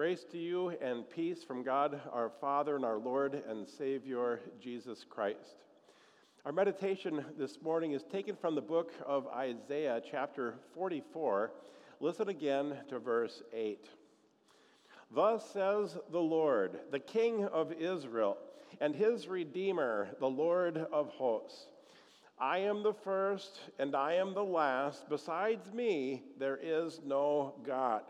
Grace to you and peace from God, our Father and our Lord and Savior, Jesus Christ. Our meditation this morning is taken from the book of Isaiah, chapter 44. Listen again to verse 8. Thus says the Lord, the King of Israel, and his Redeemer, the Lord of hosts. I am the first and I am the last. Besides me, there is no God.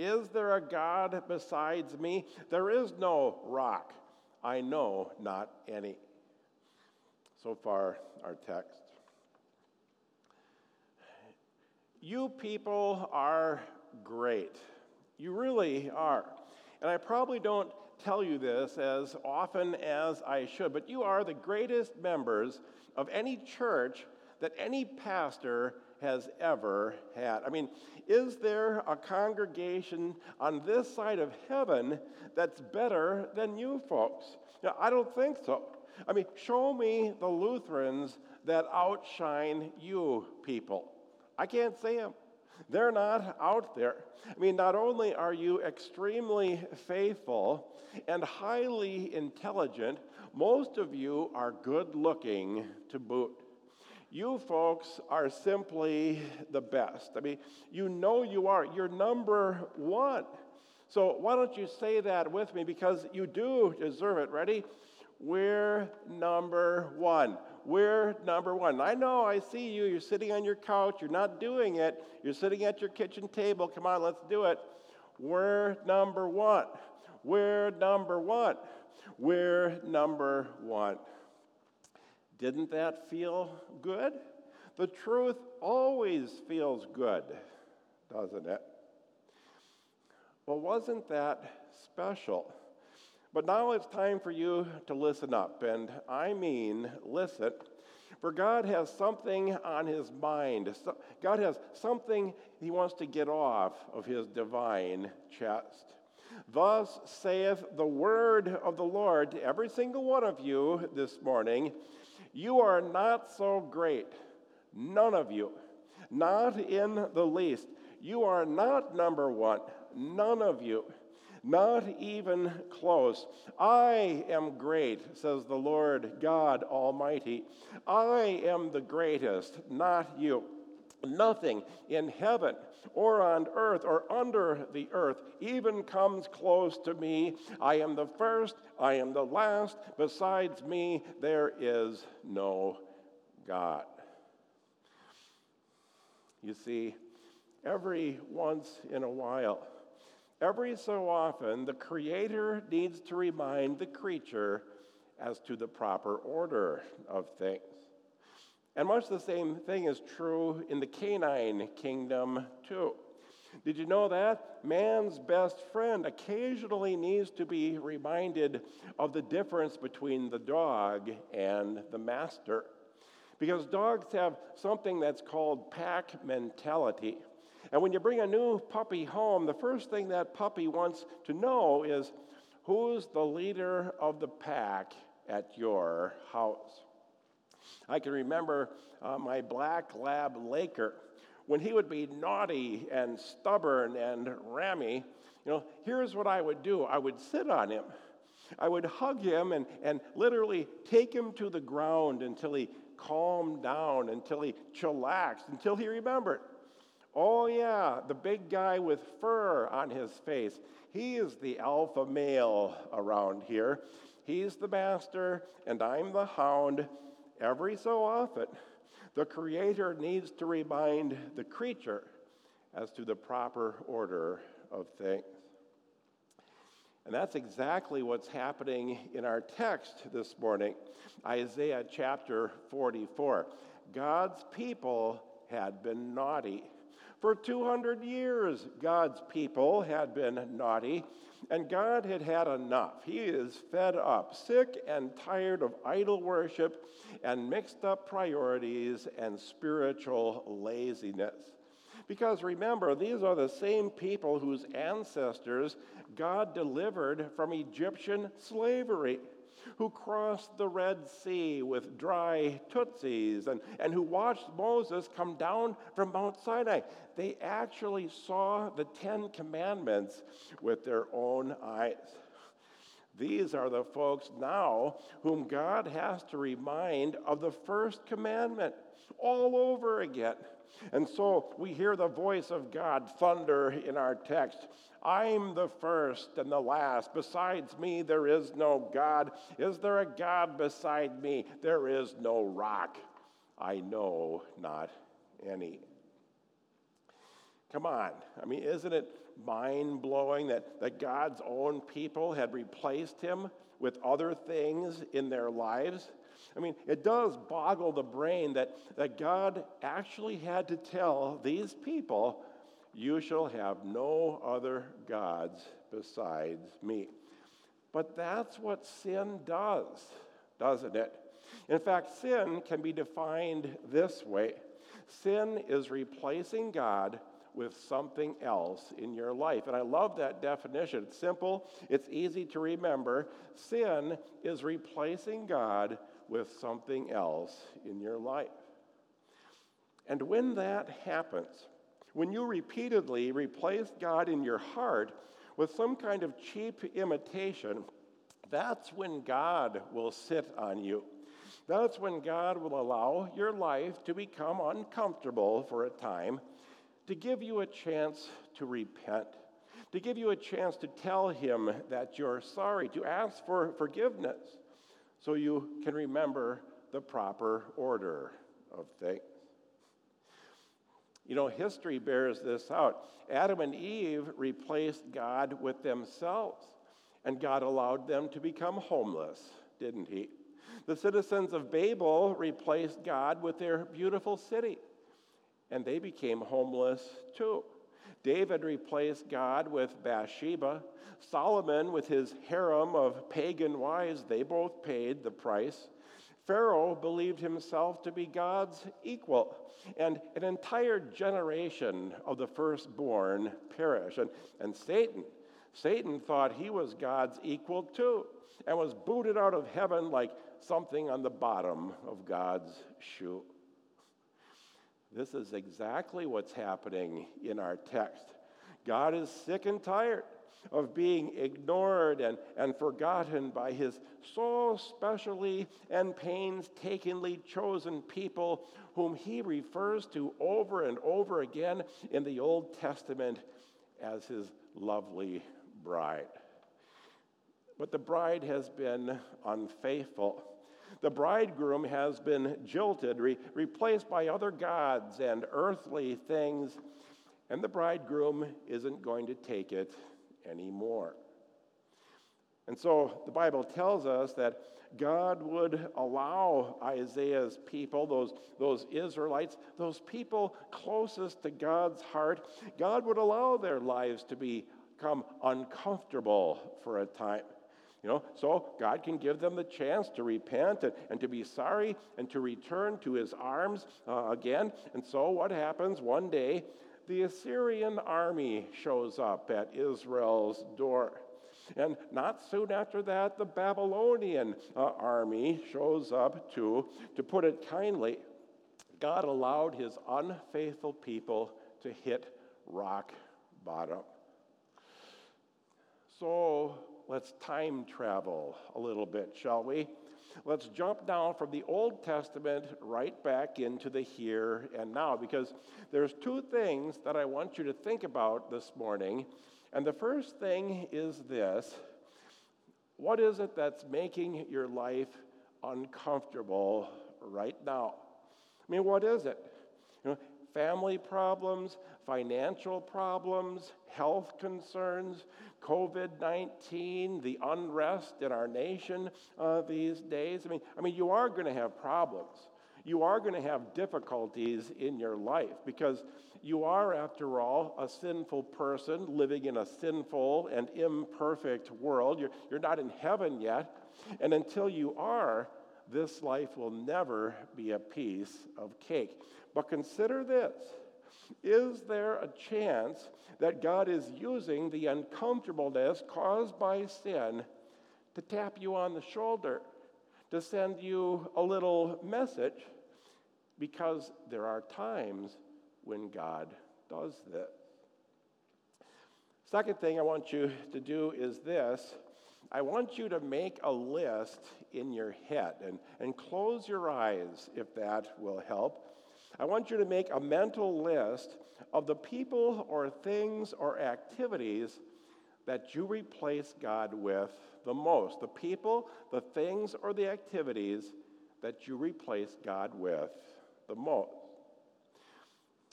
Is there a God besides me? There is no rock. I know not any. So far, our text. You people are great. You really are. And I probably don't tell you this as often as I should, but you are the greatest members of any church that any pastor has ever had. I mean, is there a congregation on this side of heaven that's better than you folks? Now, I don't think so. I mean, show me the Lutherans that outshine you people. I can't see them. They're not out there. I mean, not only are you extremely faithful and highly intelligent, most of you are good looking to boot. You folks are simply the best. I mean, you know you are. You're number one. So why don't you say that with me, because you do deserve it. Ready? We're number one. We're number one. I know, I see you. You're sitting on your couch. You're not doing it. You're sitting at your kitchen table. Come on, let's do it. We're number one. We're number one. We're number one. Didn't that feel good? The truth always feels good, doesn't it? Well, wasn't that special? But now it's time for you to listen up, and I mean listen, for God has something on his mind. God has something he wants to get off of his divine chest. Thus saith the word of the Lord to every single one of you this morning. You are not so great, none of you, not in the least. You are not number one, none of you, not even close. I am great, says the Lord God Almighty. I am the greatest, not you. Nothing in heaven or on earth or under the earth even comes close to me. I am the first, I am the last. Besides me, there is no God. You see, every once in a while, every so often, the Creator needs to remind the creature as to the proper order of things. And much the same thing is true in the canine kingdom, too. Did you know that? Man's best friend occasionally needs to be reminded of the difference between the dog and the master. Because dogs have something that's called pack mentality. And when you bring a new puppy home, the first thing that puppy wants to know is, who's the leader of the pack at your house? I can remember my black lab Laker. When he would be naughty and stubborn and rammy, here's what I would do. I would sit on him. I would hug him and literally take him to the ground until he calmed down, until he chillaxed, until he remembered. Oh yeah, the big guy with fur on his face. He is the alpha male around here. He's the master and I'm the hound. Every so often, the Creator needs to remind the creature as to the proper order of things. And that's exactly what's happening in our text this morning, Isaiah chapter 44. God's people had been naughty. For 200 years, God's people had been naughty, and God had had enough. He is fed up, sick and tired of idol worship and mixed up priorities and spiritual laziness. Because remember, these are the same people whose ancestors God delivered from Egyptian slavery. who crossed the Red Sea with dry tootsies and who watched Moses come down from Mount Sinai. They actually saw the Ten Commandments with their own eyes. These are the folks now whom God has to remind of the first commandment all over again. And so we hear the voice of God thunder in our text. I'm the first and the last. Besides me, there is no God. Is there a God beside me? There is no rock. I know not any. Come on. I mean, isn't it mind-blowing that God's own people had replaced him with other things in their lives? I mean, it does boggle the brain that God actually had to tell these people, you shall have no other gods besides me. But that's what sin does, doesn't it? In fact, sin can be defined this way. Sin is replacing God with something else in your life. And I love that definition. It's simple. It's easy to remember. Sin is replacing God with something else in your life. And when that happens, when you repeatedly replace God in your heart with some kind of cheap imitation, that's when God will sit on you. That's when God will allow your life to become uncomfortable for a time, to give you a chance to repent, to give you a chance to tell him that you're sorry, to ask for forgiveness so you can remember the proper order of things. You know, history bears this out. Adam and Eve replaced God with themselves, and God allowed them to become homeless, didn't he? The citizens of Babel replaced God with their beautiful city, and they became homeless too. David replaced God with Bathsheba. Solomon with his harem of pagan wives, they both paid the price. Pharaoh believed himself to be God's equal, and an entire generation of the firstborn perished. And Satan thought he was God's equal too, and was booted out of heaven like something on the bottom of God's shoe. This is exactly what's happening in our text. God is sick and tired of being ignored and forgotten by his so specially and painstakingly chosen people, whom he refers to over and over again in the Old Testament as his lovely bride. But the bride has been unfaithful. The bridegroom has been jilted, replaced by other gods and earthly things, and the bridegroom isn't going to take it anymore. And so the Bible tells us that God would allow Isaiah's people, those Israelites, those people closest to God's heart, God would allow their lives to become uncomfortable for a time. You know, so God can give them the chance to repent and to be sorry and to return to his arms again. And so what happens one day? The Assyrian army shows up at Israel's door. And not soon after that, the Babylonian army shows up too. To put it kindly, God allowed his unfaithful people to hit rock bottom. So let's time travel a little bit, shall we? Let's jump now from the Old Testament right back into the here and now, because there's two things that I want you to think about this morning. And the first thing is this: what is it that's making your life uncomfortable right now? I mean, what is it? You know, family problems, financial problems, health concerns, COVID-19, the unrest in our nation these days. I mean, you are going to have problems. You are going to have difficulties in your life, because you are, after all, a sinful person living in a sinful and imperfect world. You're not in heaven yet, and until you are, this life will never be a piece of cake. But consider this. Is there a chance that God is using the uncomfortableness caused by sin to tap you on the shoulder, to send you a little message, because there are times when God does this. Second thing I want you to do is this. I want you to make a list in your head, and close your eyes if that will help. I want you to make a mental list of the people or things or activities that you replace God with the most. The people, the things, or the activities that you replace God with the most.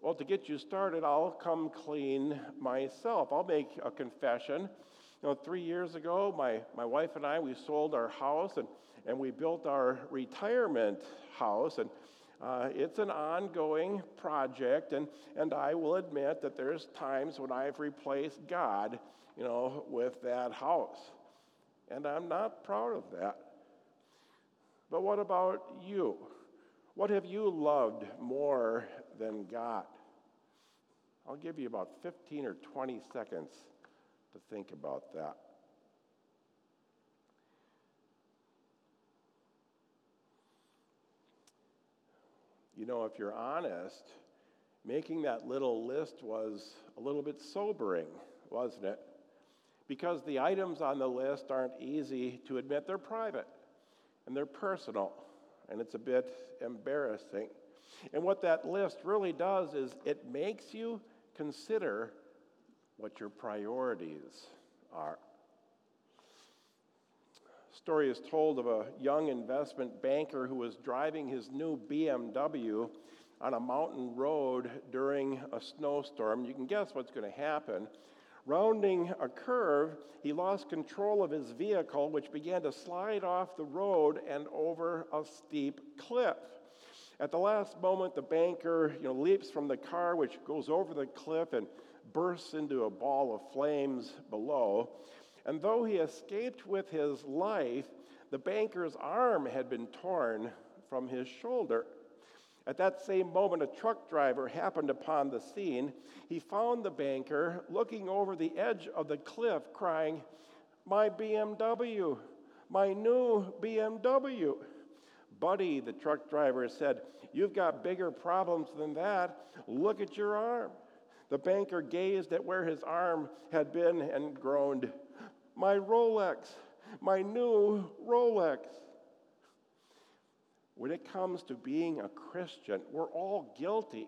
Well, to get you started, I'll come clean myself. I'll make a confession. You know, 3 years ago, my wife and I, we sold our house, and we built our retirement house, and it's an ongoing project, and I will admit that there's times when I've replaced God, you know, with that house, and I'm not proud of that. But what about you? What have you loved more than God? I'll give you about 15 or 20 seconds to think about that. You know, if you're honest, making that little list was a little bit sobering, wasn't it? Because the items on the list aren't easy to admit. They're private, and they're personal, and it's a bit embarrassing. And what that list really does is it makes you consider what your priorities are. A story is told of a young investment banker who was driving his new BMW on a mountain road during a snowstorm. You can guess what's going to happen. Rounding a curve, he lost control of his vehicle, which began to slide off the road and over a steep cliff. At the last moment, the banker, you know, leaps from the car, which goes over the cliff and bursts into a ball of flames below. And though he escaped with his life, the banker's arm had been torn from his shoulder. At that same moment, a truck driver happened upon the scene. He found the banker looking over the edge of the cliff, crying, "My BMW, my new BMW." "Buddy," the truck driver said, "you've got bigger problems than that. Look at your arm." The banker gazed at where his arm had been and groaned, "My Rolex, my new Rolex." When it comes to being a Christian, we're all guilty,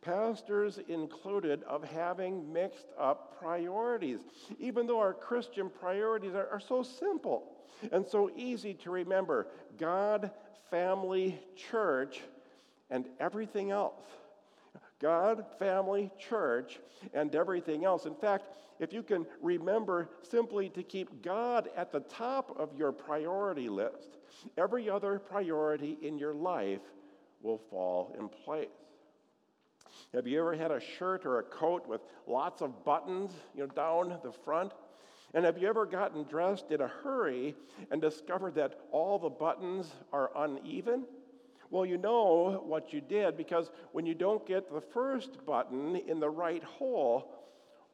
pastors included, of having mixed up priorities, even though our Christian priorities are so simple and so easy to remember: God, family, church, and everything else. God, family, church, and everything else. In fact, if you can remember simply to keep God at the top of your priority list, every other priority in your life will fall in place. Have you ever had a shirt or a coat with lots of buttons, you know, down the front? And have you ever gotten dressed in a hurry and discovered that all the buttons are uneven? Well, you know what you did, because when you don't get the first button in the right hole,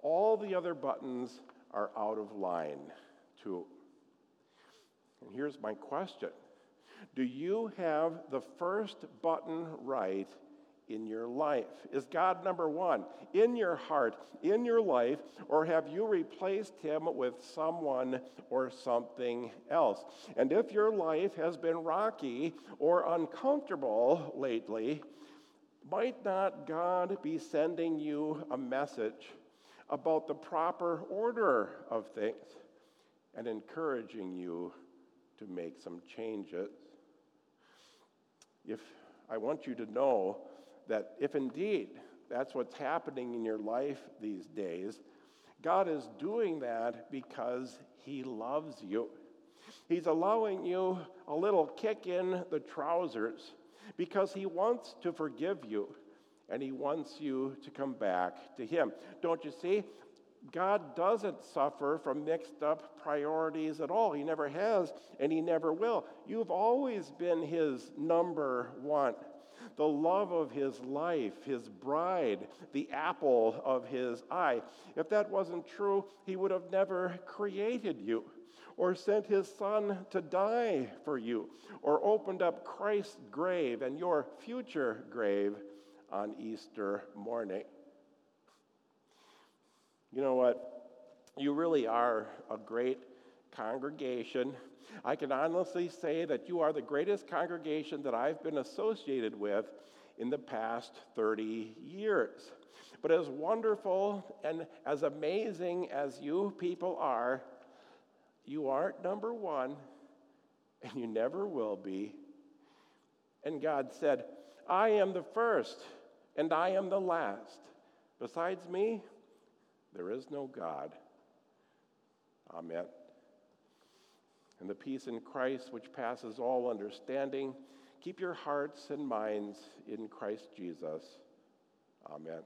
all the other buttons are out of line, too. And here's my question. Do you have the first button right in your life? Is God number one in your heart, in your life, or have you replaced him with someone or something else? And if your life has been rocky or uncomfortable lately, might not God be sending you a message about the proper order of things and encouraging you to make some changes? If I want you to know that if indeed that's what's happening in your life these days, God is doing that because he loves you. He's allowing you a little kick in the trousers because he wants to forgive you and he wants you to come back to him. Don't you see? God doesn't suffer from mixed up priorities at all. He never has and he never will. You've always been his number one. the love of his life, his bride, the apple of his eye. If that wasn't true, he would have never created you, or sent his son to die for you, or opened up Christ's grave and your future grave on Easter morning. You know what? You really are a great congregation. I can honestly say that you are the greatest congregation that I've been associated with in the past 30 years. But as wonderful and as amazing as you people are, you aren't number one, and you never will be. And God said, I am the first, and I am the last. Besides me, there is no God. Amen. And the peace in Christ, which passes all understanding, keep your hearts and minds in Christ Jesus. Amen.